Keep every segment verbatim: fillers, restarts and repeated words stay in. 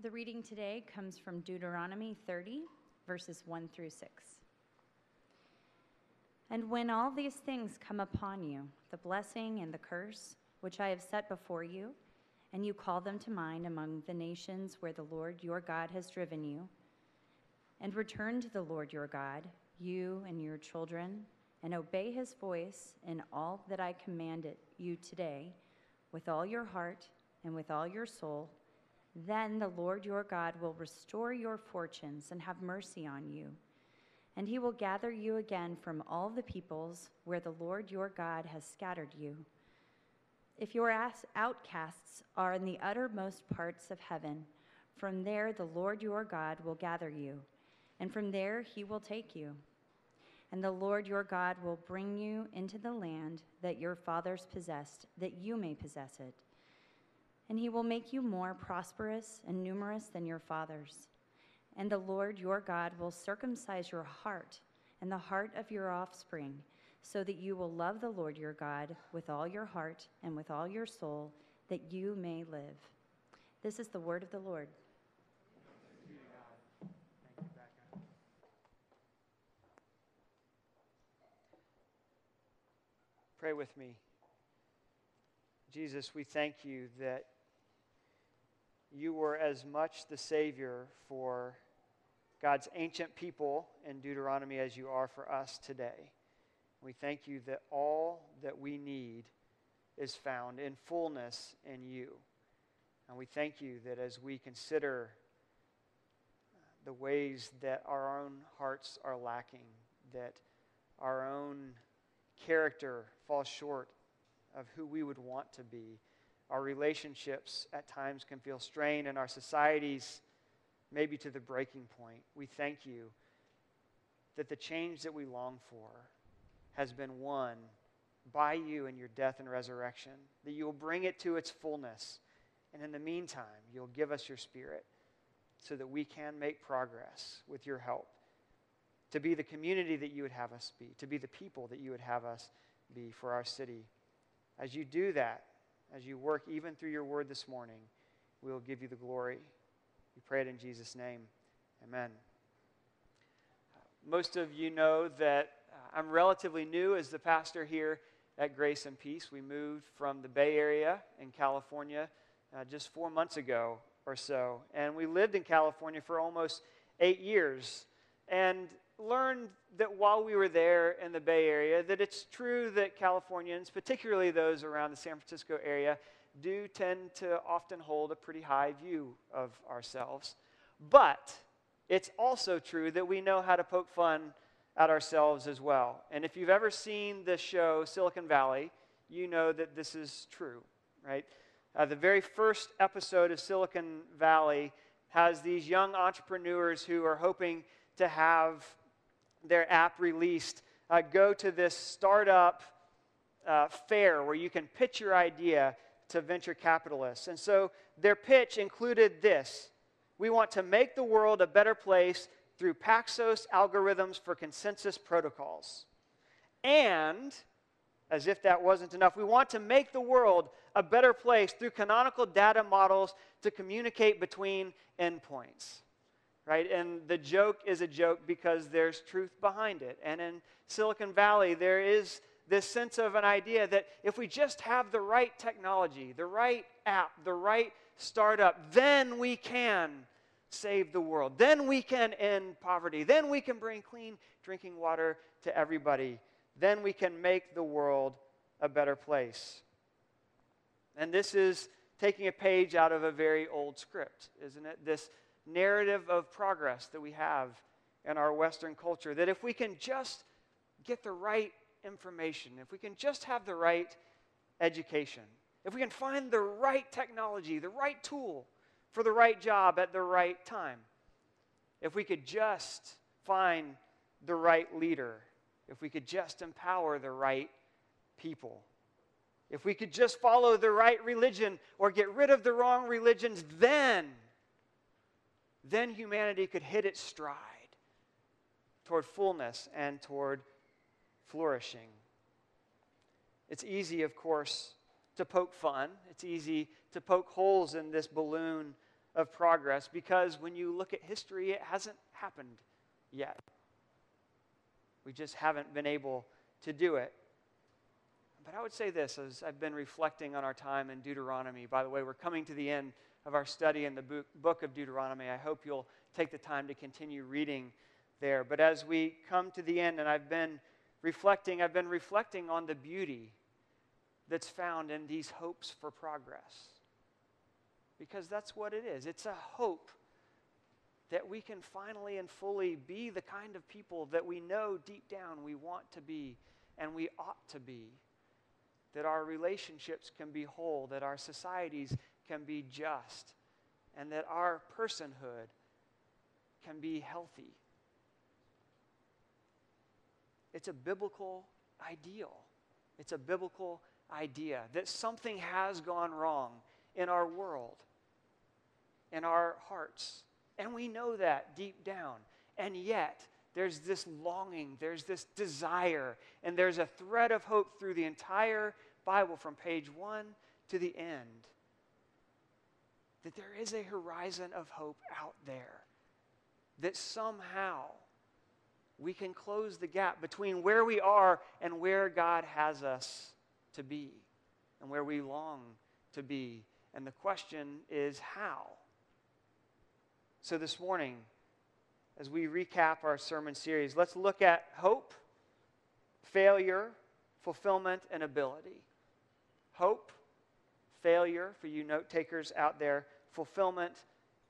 The reading today comes from Deuteronomy thirty, verses one through six. And when all these things come upon you, the blessing and the curse, which I have set before you, and you call them to mind among the nations where the Lord your God has driven you, and return to the Lord your God, you and your children, and obey his voice in all that I commanded you today, with all your heart and with all your soul, then the Lord your God will restore your fortunes and have mercy on you, and he will gather you again from all the peoples where the Lord your God has scattered you. If your outcasts are in the uttermost parts of heaven, from there the Lord your God will gather you, and from there he will take you. And the Lord your God will bring you into the land that your fathers possessed, that you may possess it. And he will make you more prosperous and numerous than your fathers. And the Lord your God will circumcise your heart and the heart of your offspring, so that you will love the Lord your God with all your heart and with all your soul, that you may live. This is the word of the Lord. Pray with me. Jesus, we thank you that you were as much the Savior for God's ancient people in Deuteronomy as you are for us today. We thank you that all that we need is found in fullness in you. And we thank you that as we consider the ways that our own hearts are lacking, that our own character falls short of who we would want to be. Our relationships at times can feel strained, and our societies maybe to the breaking point. We thank you that the change that we long for has been won by you in your death and resurrection, that you will bring it to its fullness, and in the meantime, you'll give us your Spirit so that we can make progress with your help, to be the community that you would have us be, to be the people that you would have us be for our city. As you do that, as you work even through your word this morning, we will give you the glory. We pray it in Jesus' name. Amen. Most of you know that I'm relatively new as the pastor here at Grace and Peace. We moved from the Bay Area in California uh, just four months ago or so, and we lived in California for almost eight years, and learned that while we were there in the Bay Area, that it's true that Californians, particularly those around the San Francisco area, do tend to often hold a pretty high view of ourselves. But it's also true that we know how to poke fun at ourselves as well. And if you've ever seen the show Silicon Valley, you know that this is true, right? Uh, the very first episode of Silicon Valley has these young entrepreneurs who are hoping to have their app released, uh, go to this startup uh, fair where you can pitch your idea to venture capitalists. And so their pitch included this: we want to make the world a better place through Paxos algorithms for consensus protocols. And, as if that wasn't enough, we want to make the world a better place through canonical data models to communicate between endpoints. Right? And the joke is a joke because there's truth behind it. And in Silicon Valley, there is this sense of an idea that if we just have the right technology, the right app, the right startup, then we can save the world. Then we can end poverty. Then we can bring clean drinking water to everybody. Then we can make the world a better place. And this is taking a page out of a very old script, isn't it? This narrative of progress that we have in our Western culture, that if we can just get the right information, if we can just have the right education, if we can find the right technology, the right tool for the right job at the right time, if we could just find the right leader, if we could just empower the right people, if we could just follow the right religion or get rid of the wrong religions, then then humanity could hit its stride toward fullness and toward flourishing. It's easy, of course, to poke fun. It's easy to poke holes in this balloon of progress, because when you look at history, it hasn't happened yet. We just haven't been able to do it. But I would say this, as I've been reflecting on our time in Deuteronomy. By the way, we're coming to the end of our study in the book, book of Deuteronomy. I hope you'll take the time to continue reading there. But as we come to the end, and I've been reflecting, I've been reflecting on the beauty that's found in these hopes for progress. Because that's what it is. It's a hope that we can finally and fully be the kind of people that we know deep down we want to be and we ought to be. That our relationships can be whole, that our societies can be just, and that our personhood can be healthy. It's a biblical ideal. It's a biblical idea that something has gone wrong in our world, in our hearts. And we know that deep down. And yet, there's this longing, there's this desire, and there's a thread of hope through the entire Bible from page one to the end that there is a horizon of hope out there, that somehow we can close the gap between where we are and where God has us to be and where we long to be. And the question is how? So this morning, as we recap our sermon series, let's look at hope, failure, fulfillment, and ability. Hope, failure, for you note takers out there, fulfillment,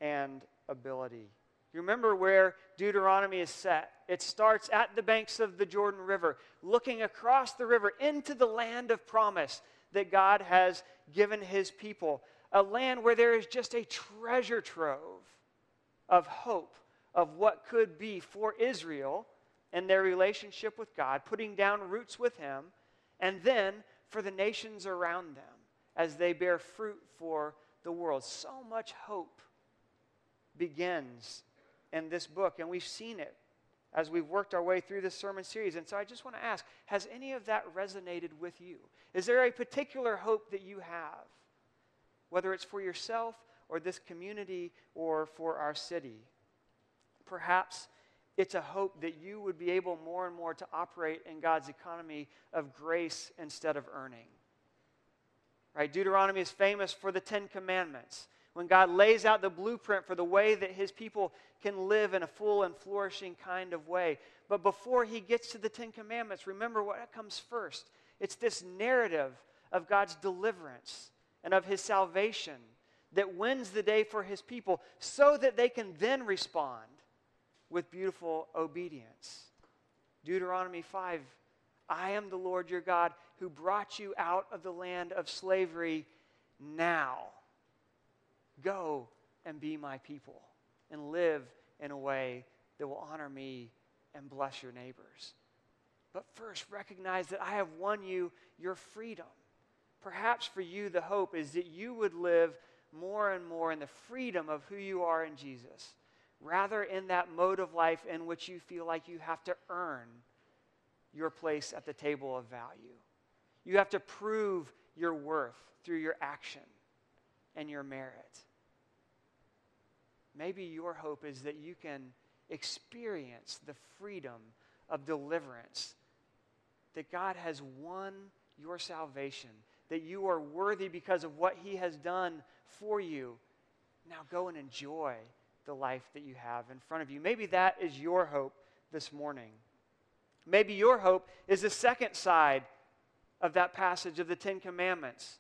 and ability. You remember where Deuteronomy is set. It starts at the banks of the Jordan River, looking across the river into the land of promise that God has given his people, a land where there is just a treasure trove of hope, of what could be for Israel and their relationship with God, putting down roots with him, and then for the nations around them as they bear fruit for the world. So much hope begins in this book, and we've seen it as we've worked our way through this sermon series. And so I just want to ask, has any of that resonated with you? Is there a particular hope that you have, whether it's for yourself or this community or for our city? Perhaps it's a hope that you would be able more and more to operate in God's economy of grace instead of earning. Right? Deuteronomy is famous for the Ten Commandments, when God lays out the blueprint for the way that his people can live in a full and flourishing kind of way. But before he gets to the Ten Commandments, remember what comes first. It's this narrative of God's deliverance and of his salvation that wins the day for his people so that they can then respond with beautiful obedience. Deuteronomy five, I am the Lord your God who brought you out of the land of slavery. Now, go and be my people and live in a way that will honor me and bless your neighbors. But first, recognize that I have won you your freedom. Perhaps for you, the hope is that you would live more and more in the freedom of who you are in Jesus, rather in that mode of life in which you feel like you have to earn your place at the table of value. You have to prove your worth through your action and your merit. Maybe your hope is that you can experience the freedom of deliverance, that God has won your salvation, that you are worthy because of what he has done for you. Now go and enjoy the life that you have in front of you. Maybe that is your hope this morning. Maybe your hope is the second side of that passage of the Ten Commandments.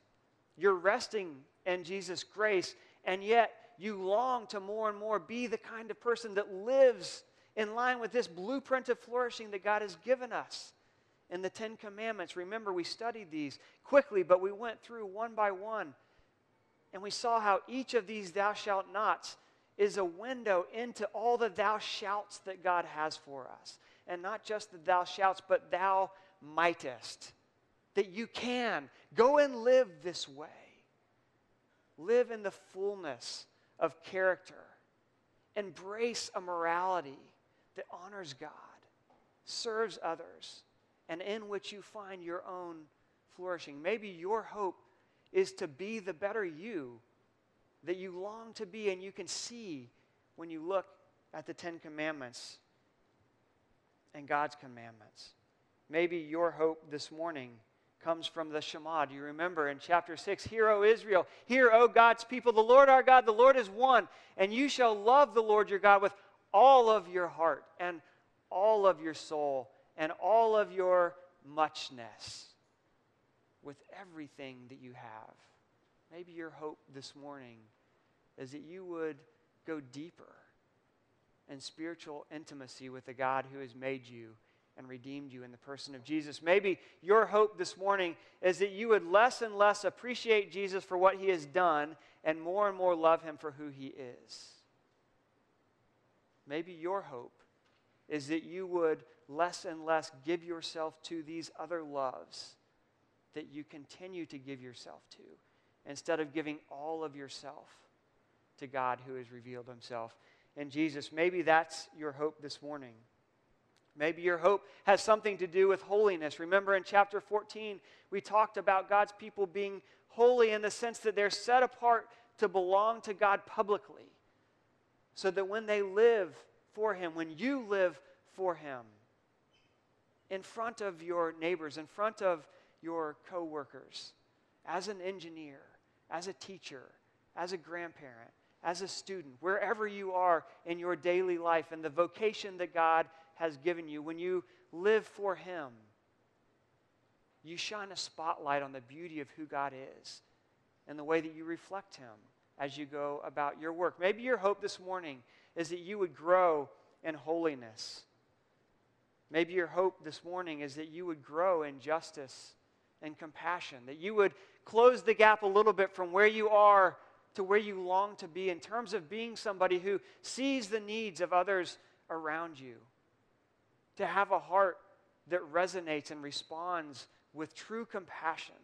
You're resting in Jesus' grace, and yet you long to more and more be the kind of person that lives in line with this blueprint of flourishing that God has given us in the Ten Commandments. Remember, we studied these quickly, but we went through one by one, and we saw how each of these thou shalt nots is a window into all the thou shalts that God has for us. And not just the thou shalts, but thou mightest. That you can go and live this way. Live in the fullness of character. Embrace a morality that honors God, serves others, and in which you find your own flourishing. Maybe your hope is to be the better you that you long to be, and you can see when you look at the Ten Commandments and God's commandments. Maybe your hope this morning comes from the Shema. Do you remember in chapter six, Hear, O Israel, hear, O God's people, the Lord our God, the Lord is one, and you shall love the Lord your God with all of your heart and all of your soul and all of your muchness, with everything that you have. Maybe your hope this morning is that you would go deeper in spiritual intimacy with the God who has made you and redeemed you in the person of Jesus. Maybe your hope this morning is that you would less and less appreciate Jesus for what he has done and more and more love him for who he is. Maybe your hope is that you would less and less give yourself to these other loves that you continue to give yourself to, instead of giving all of yourself to God who has revealed himself in Jesus. Maybe that's your hope this morning. Maybe your hope has something to do with holiness. Remember in chapter fourteen, we talked about God's people being holy in the sense that they're set apart to belong to God publicly, so that when they live for him, when you live for him, in front of your neighbors, in front of your co-workers, as an engineer, as a teacher, as a grandparent, as a student, wherever you are in your daily life and the vocation that God has given you, when you live for him, you shine a spotlight on the beauty of who God is and the way that you reflect him as you go about your work. Maybe your hope this morning is that you would grow in holiness. Maybe your hope this morning is that you would grow in justice and compassion, that you would close the gap a little bit from where you are to where you long to be in terms of being somebody who sees the needs of others around you, to have a heart that resonates and responds with true compassion,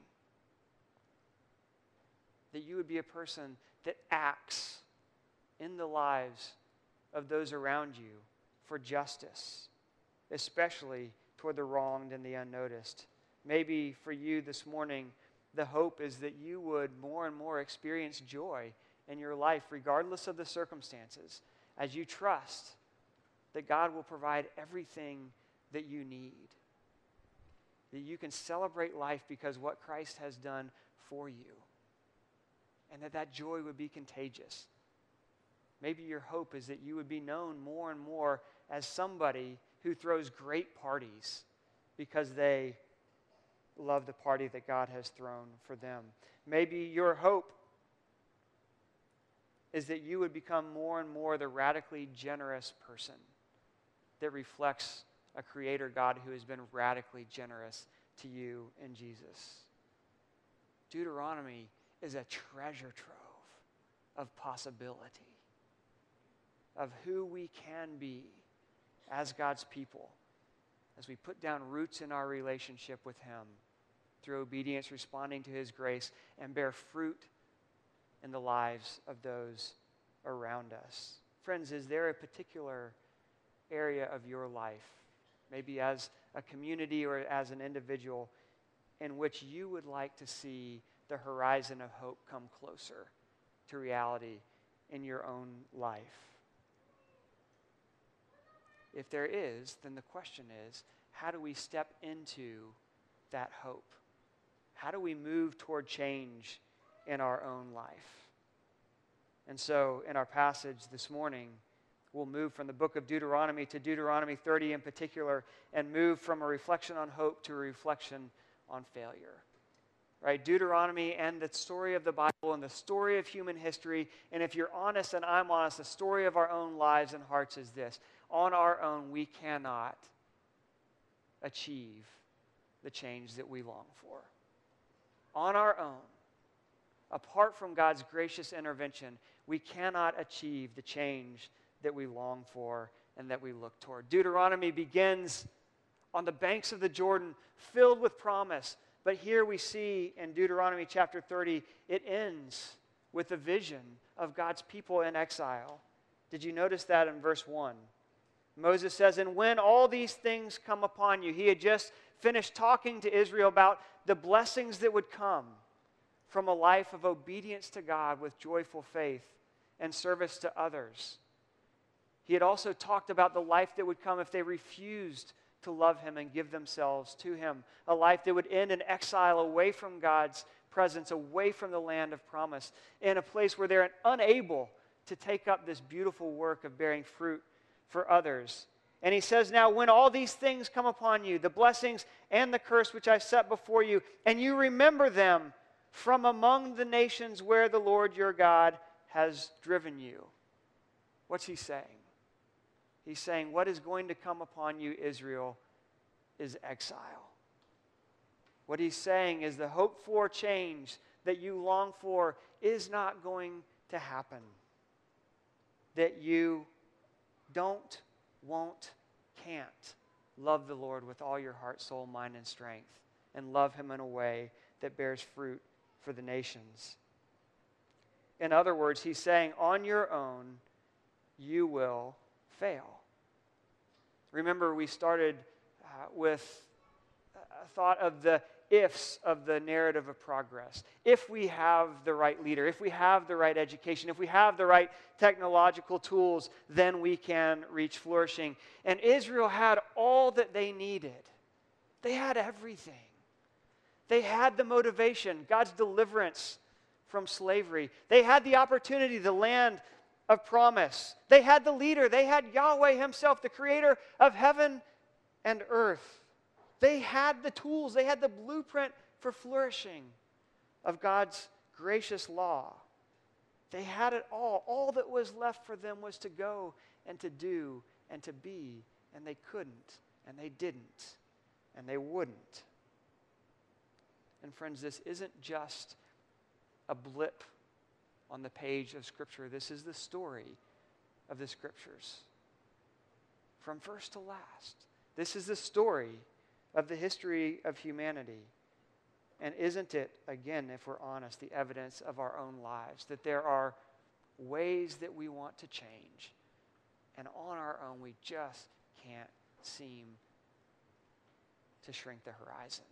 that you would be a person that acts in the lives of those around you for justice, especially toward the wronged and the unnoticed. Maybe for you this morning, the hope is that you would more and more experience joy in your life, regardless of the circumstances, as you trust that God will provide everything that you need, that you can celebrate life because what Christ has done for you, and that that joy would be contagious. Maybe your hope is that you would be known more and more as somebody who throws great parties because they love the party that God has thrown for them. Maybe your hope is that you would become more and more the radically generous person that reflects a creator God who has been radically generous to you in Jesus. Deuteronomy is a treasure trove of possibility, of who we can be as God's people, as we put down roots in our relationship with him through obedience, responding to his grace, and bear fruit in the lives of those around us. Friends, is there a particular area of your life, maybe as a community or as an individual, in which you would like to see the horizon of hope come closer to reality in your own life? If there is, then the question is, how do we step into that hope? How do we move toward change in our own life? And so in our passage this morning, we'll move from the book of Deuteronomy to Deuteronomy thirty in particular, and move from a reflection on hope to a reflection on failure. Right? Deuteronomy and the story of the Bible and the story of human history, and if you're honest and I'm honest, the story of our own lives and hearts is this: on our own, we cannot achieve the change that we long for. On our own, apart from God's gracious intervention, we cannot achieve the change that we long for and that we look toward. Deuteronomy begins on the banks of the Jordan, filled with promise. But here we see in Deuteronomy chapter thirty, it ends with the vision of God's people in exile. Did you notice that in verse one? Moses says, and when all these things come upon you, he had just finished talking to Israel about the blessings that would come from a life of obedience to God with joyful faith and service to others. He had also talked about the life that would come if they refused to love him and give themselves to him, a life that would end in exile away from God's presence, away from the land of promise, in a place where they're unable to take up this beautiful work of bearing fruit for others. And he says, now when all these things come upon you, the blessings and the curse which I set before you, and you remember them from among the nations where the Lord your God has driven you. What's he saying? He's saying, what is going to come upon you, Israel, is exile. What he's saying is the hope for change that you long for is not going to happen. That you don't, won't, can't love the Lord with all your heart, soul, mind, and strength, and love him in a way that bears fruit for the nations. In other words, he's saying, on your own, you will fail. Remember, we started uh, with a thought of the ifs of the narrative of progress. If we have the right leader, if we have the right education, if we have the right technological tools, then we can reach flourishing. And Israel had all that they needed. They had everything. They had the motivation, God's deliverance from slavery. They had the opportunity, the land of promise. They had the leader. They had Yahweh himself, the creator of heaven and earth. They had the tools. They had the blueprint for flourishing of God's gracious law. They had it all. All that was left for them was to go and to do and to be, and they couldn't, and they didn't, and they wouldn't. And friends, this isn't just a blip on the page of Scripture. This is the story of the Scriptures from first to last. This is the story of the history of humanity. And isn't it, again, if we're honest, the evidence of our own lives, that there are ways that we want to change, and on our own we just can't seem to shrink the horizon.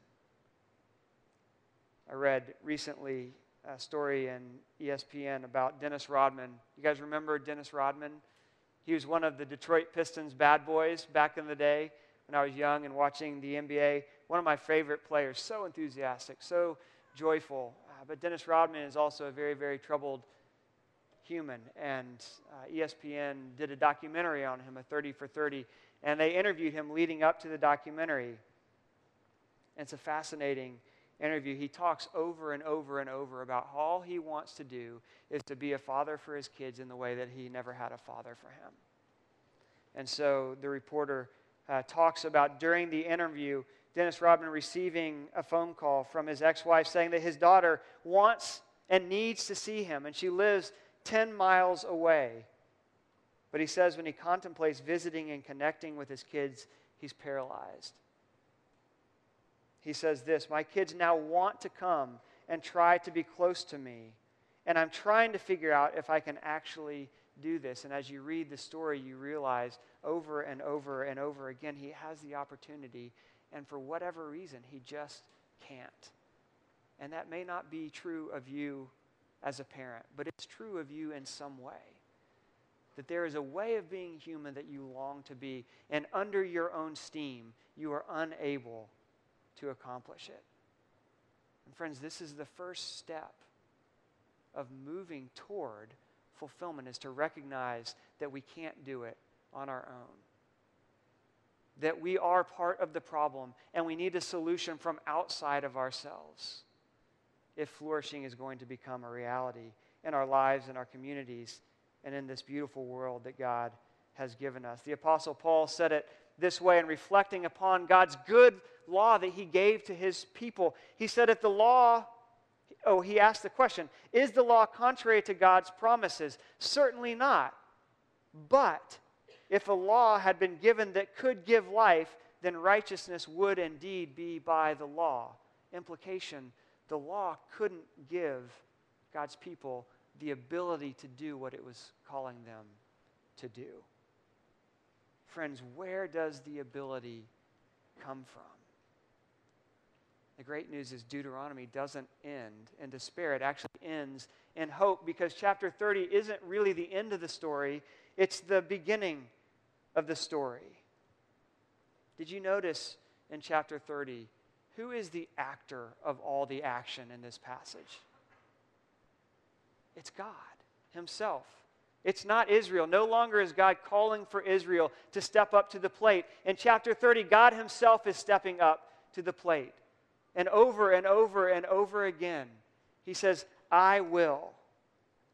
I read recently a story in E S P N about Dennis Rodman. You guys remember Dennis Rodman? He was one of the Detroit Pistons bad boys back in the day. When I was young and watching the N B A, one of my favorite players, so enthusiastic, so joyful. Uh, but Dennis Rodman is also a very, very troubled human. And uh, E S P N did a documentary on him, a thirty for thirty, and they interviewed him leading up to the documentary. And it's a fascinating interview. He talks over and over and over about how all he wants to do is to be a father for his kids in the way that he never had a father for him. And so the reporter Uh, talks about during the interview, Dennis Rodman receiving a phone call from his ex-wife saying that his daughter wants and needs to see him, and she lives ten miles away. But he says when he contemplates visiting and connecting with his kids, he's paralyzed. He says this, "My kids now want to come and try to be close to me, and I'm trying to figure out if I can actually do this." And as you read the story, you realize over and over and over again, he has the opportunity, and for whatever reason, he just can't. And that may not be true of you as a parent, but it's true of you in some way. That there is a way of being human that you long to be, and under your own steam, you are unable to accomplish it. And friends, this is the first step of moving toward fulfillment, is to recognize that we can't do it on our own. That we are part of the problem and we need a solution from outside of ourselves if flourishing is going to become a reality in our lives, in our communities, and in this beautiful world that God has given us. The Apostle Paul said it this way in reflecting upon God's good law that he gave to his people. He said, if the law Oh, he asked the question, is the law contrary to God's promises? Certainly not. But if a law had been given that could give life, then righteousness would indeed be by the law. Implication, the law couldn't give God's people the ability to do what it was calling them to do. Friends, where does the ability come from? The great news is Deuteronomy doesn't end in despair. It actually ends in hope, because chapter thirty isn't really the end of the story. It's the beginning of the story. Did you notice in chapter thirty, who is the actor of all the action in this passage? It's God himself. It's not Israel. No longer is God calling for Israel to step up to the plate. In chapter thirty, God himself is stepping up to the plate. And over and over and over again, he says, I will.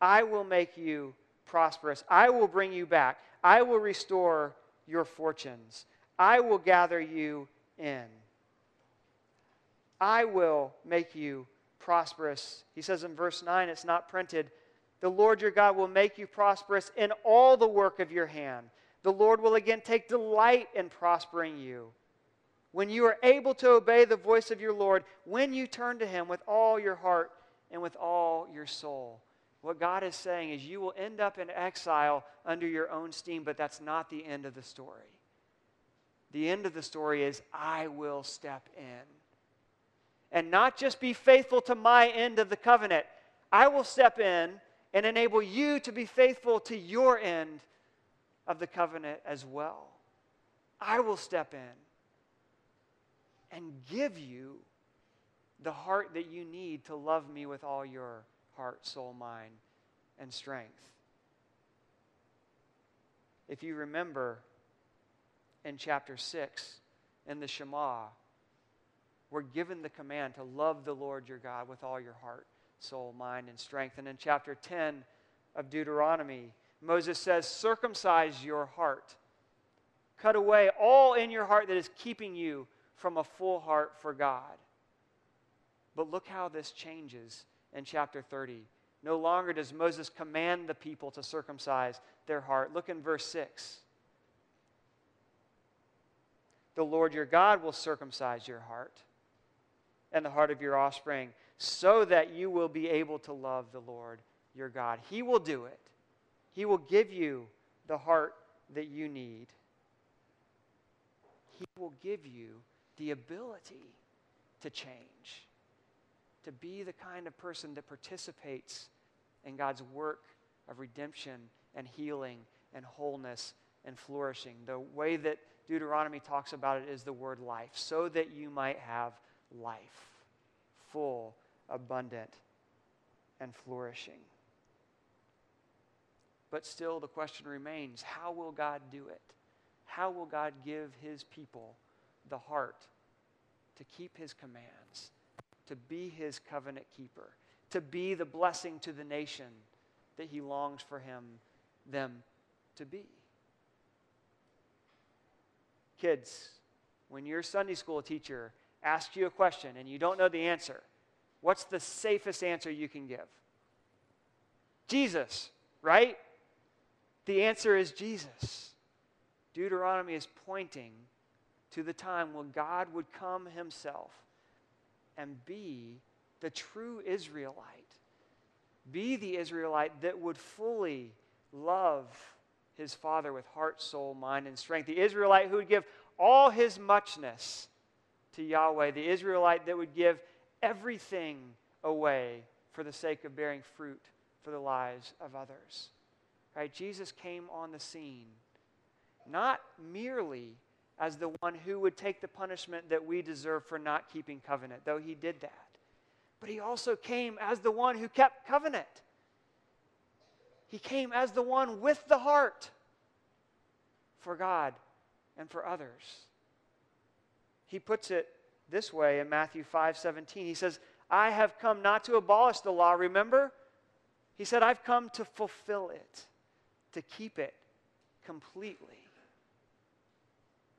I will make you prosperous. I will bring you back. I will restore your fortunes. I will gather you in. I will make you prosperous. He says in verse nine, it's not printed, the Lord your God will make you prosperous in all the work of your hand. The Lord will again take delight in prospering you. When you are able to obey the voice of your Lord, when you turn to him with all your heart and with all your soul. What God is saying is you will end up in exile under your own steam, but that's not the end of the story. The end of the story is I will step in. And not just be faithful to my end of the covenant. I will step in and enable you to be faithful to your end of the covenant as well. I will step in and give you the heart that you need to love me with all your heart, soul, mind, and strength. If you remember in chapter six, in the Shema, we're given the command to love the Lord your God with all your heart, soul, mind, and strength. And in chapter ten of Deuteronomy, Moses says, circumcise your heart. Cut away all in your heart that is keeping you from a full heart for God. But look how this changes in chapter thirty. No longer does Moses command the people to circumcise their heart. Look in verse six. The Lord your God will circumcise your heart and the heart of your offspring, so that you will be able to love the Lord your God. He will do it. He will give you the heart that you need. He will give you the ability to change, to be the kind of person that participates in God's work of redemption and healing and wholeness and flourishing. The way that Deuteronomy talks about it is the word life, so that you might have life, full, abundant, and flourishing. But still, the question remains, how will God do it? How will God give his people the heart to keep his commands, to be his covenant keeper, to be the blessing to the nation that he longs for him, them to be? Kids, when your Sunday school teacher asks you a question and you don't know the answer, what's the safest answer you can give? Jesus, right? The answer is Jesus. Deuteronomy is pointing to the time when God would come himself and be the true Israelite, be the Israelite that would fully love his father with heart, soul, mind, and strength. The Israelite who would give all his muchness to Yahweh. The Israelite that would give everything away for the sake of bearing fruit for the lives of others. Right? Jesus came on the scene not merely as the one who would take the punishment that we deserve for not keeping covenant, though he did that. But he also came as the one who kept covenant. He came as the one with the heart for God and for others. He puts it this way in Matthew five seventeen. He says, I have come not to abolish the law, remember? He said, I've come to fulfill it, to keep it completely.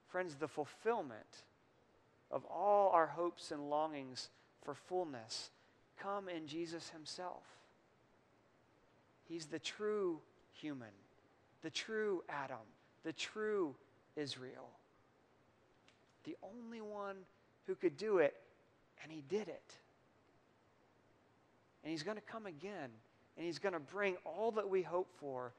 Friends, the fulfillment of all our hopes and longings for fullness come in Jesus himself. He's the true human, the true Adam, the true Israel. The only one who could do it, and he did it. And he's going to come again, and he's going to bring all that we hope for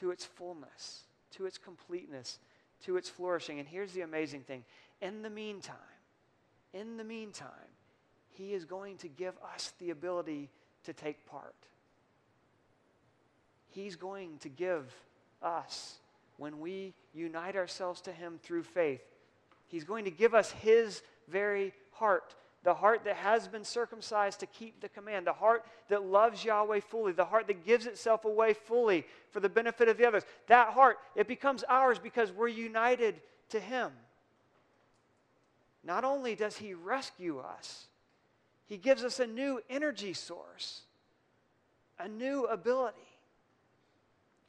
to its fullness, to its completeness, to its flourishing. And here's the amazing thing. In the meantime, In the meantime, he is going to give us the ability to take part. He's going to give us, when we unite ourselves to him through faith, he's going to give us his very heart, the heart that has been circumcised to keep the command, the heart that loves Yahweh fully, the heart that gives itself away fully for the benefit of the others. That heart, it becomes ours because we're united to him. Not only does he rescue us, he gives us a new energy source, a new ability.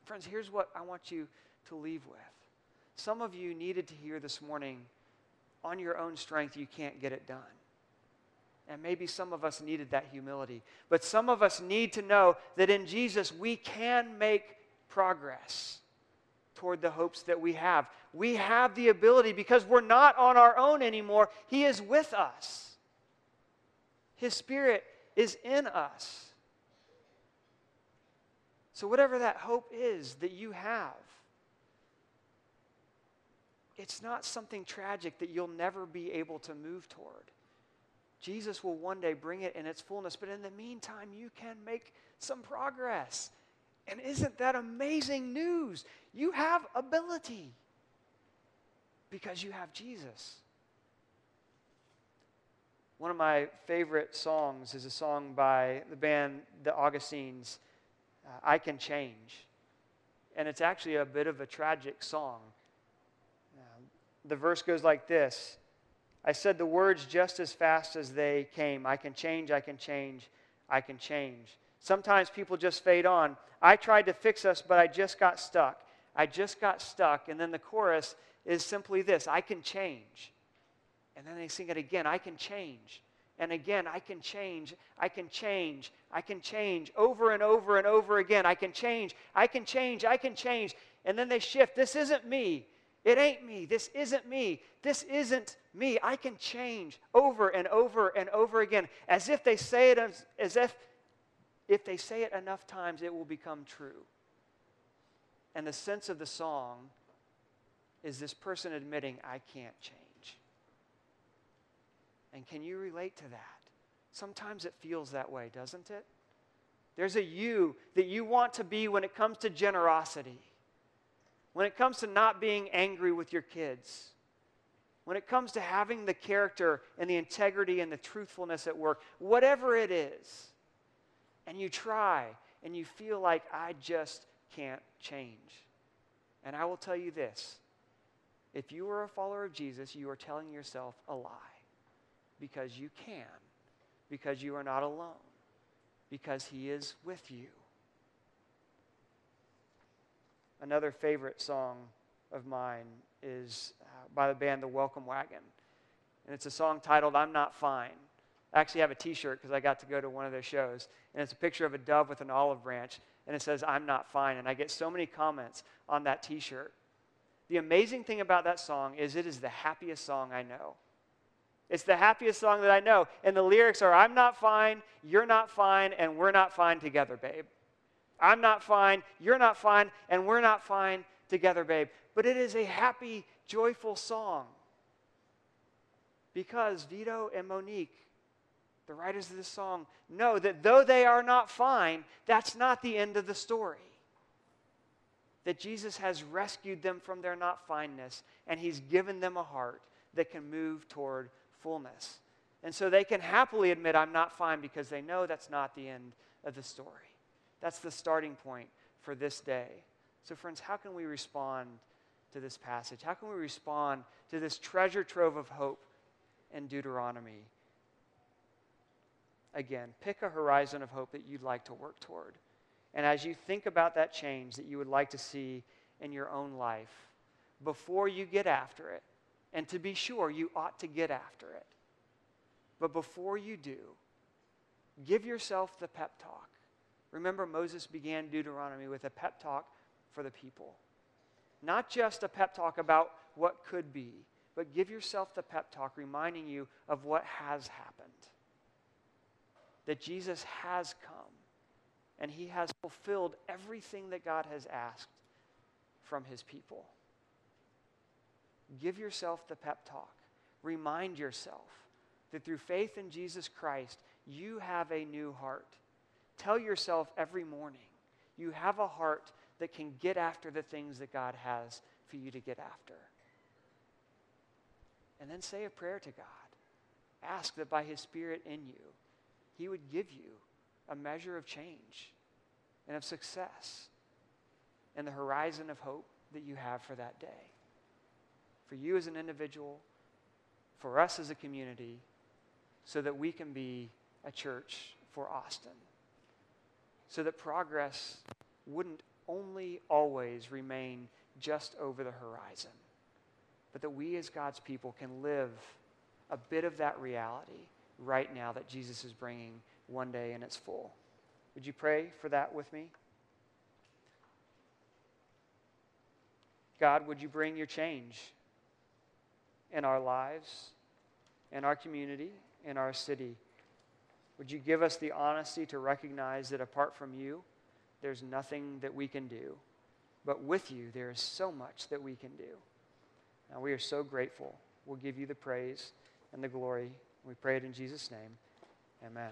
Friends, here's what I want you to leave with. Some of you needed to hear this morning, on your own strength, you can't get it done. And maybe some of us needed that humility. But some of us need to know that in Jesus, we can make progress toward the hopes that we have. We have the ability because we're not on our own anymore. He is with us. His Spirit is in us. So whatever that hope is that you have, it's not something tragic that you'll never be able to move toward. Jesus will one day bring it in its fullness, but in the meantime, you can make some progress. And isn't that amazing news? You have ability because you have Jesus. One of my favorite songs is a song by the band, the Augustines, Uh, I Can Change. And it's actually a bit of a tragic song. Uh, the verse goes like this. I said the words just as fast as they came. I can change, I can change, I can change. Sometimes people just fade on. I tried to fix us, but I just got stuck. I just got stuck. And then the chorus is simply this. I can change. And then they sing it again. I can change. And again, I can change, I can change, I can change, over and over and over again. I can change, I can change, I can change. And then they shift. This isn't me. It ain't me. This isn't me. This isn't me. I can change over and over and over again. As if they say it, as, as if, if they say it enough times, it will become true. And the sense of the song is this person admitting, I can't change. And can you relate to that? Sometimes it feels that way, doesn't it? There's a you that you want to be when it comes to generosity, when it comes to not being angry with your kids, when it comes to having the character and the integrity and the truthfulness at work, whatever it is, and you try and you feel like I just can't change. And I will tell you this, if you are a follower of Jesus, you are telling yourself a lie. Because you can, because you are not alone, because he is with you. Another favorite song of mine is uh, by the band The Welcome Wagon. And it's a song titled, I'm Not Fine. I actually have a t-shirt because I got to go to one of their shows. And it's a picture of a dove with an olive branch. And it says, I'm not fine. And I get so many comments on that t-shirt. The amazing thing about that song is it is the happiest song I know. It's the happiest song that I know. And the lyrics are, I'm not fine, you're not fine, and we're not fine together, babe. I'm not fine, you're not fine, and we're not fine together, babe. But it is a happy, joyful song. Because Vito and Monique, the writers of this song, know that though they are not fine, that's not the end of the story. That Jesus has rescued them from their not fineness, and he's given them a heart that can move toward fullness. And so they can happily admit, I'm not fine, because they know that's not the end of the story. That's the starting point for this day. So friends, how can we respond to this passage? How can we respond to this treasure trove of hope in Deuteronomy? Again, pick a horizon of hope that you'd like to work toward. And as you think about that change that you would like to see in your own life, before you get after it, and to be sure, you ought to get after it. But before you do, give yourself the pep talk. Remember, Moses began Deuteronomy with a pep talk for the people. Not just a pep talk about what could be, but give yourself the pep talk reminding you of what has happened. That Jesus has come, and he has fulfilled everything that God has asked from his people. Give yourself the pep talk. Remind yourself that through faith in Jesus Christ, you have a new heart. Tell yourself every morning, you have a heart that can get after the things that God has for you to get after. And then say a prayer to God. Ask that by His Spirit in you, He would give you a measure of change and of success and the horizon of hope that you have for that day. For you as an individual, for us as a community, so that we can be a church for Austin. So that progress wouldn't only always remain just over the horizon, but that we as God's people can live a bit of that reality right now that Jesus is bringing one day in its full. Would you pray for that with me? God, would you bring your change in our lives, in our community, in our city? Would you give us the honesty to recognize that apart from you, there's nothing that we can do, but with you, there is so much that we can do. Now, we are so grateful. We'll give you the praise and the glory. We pray it in Jesus' name. Amen.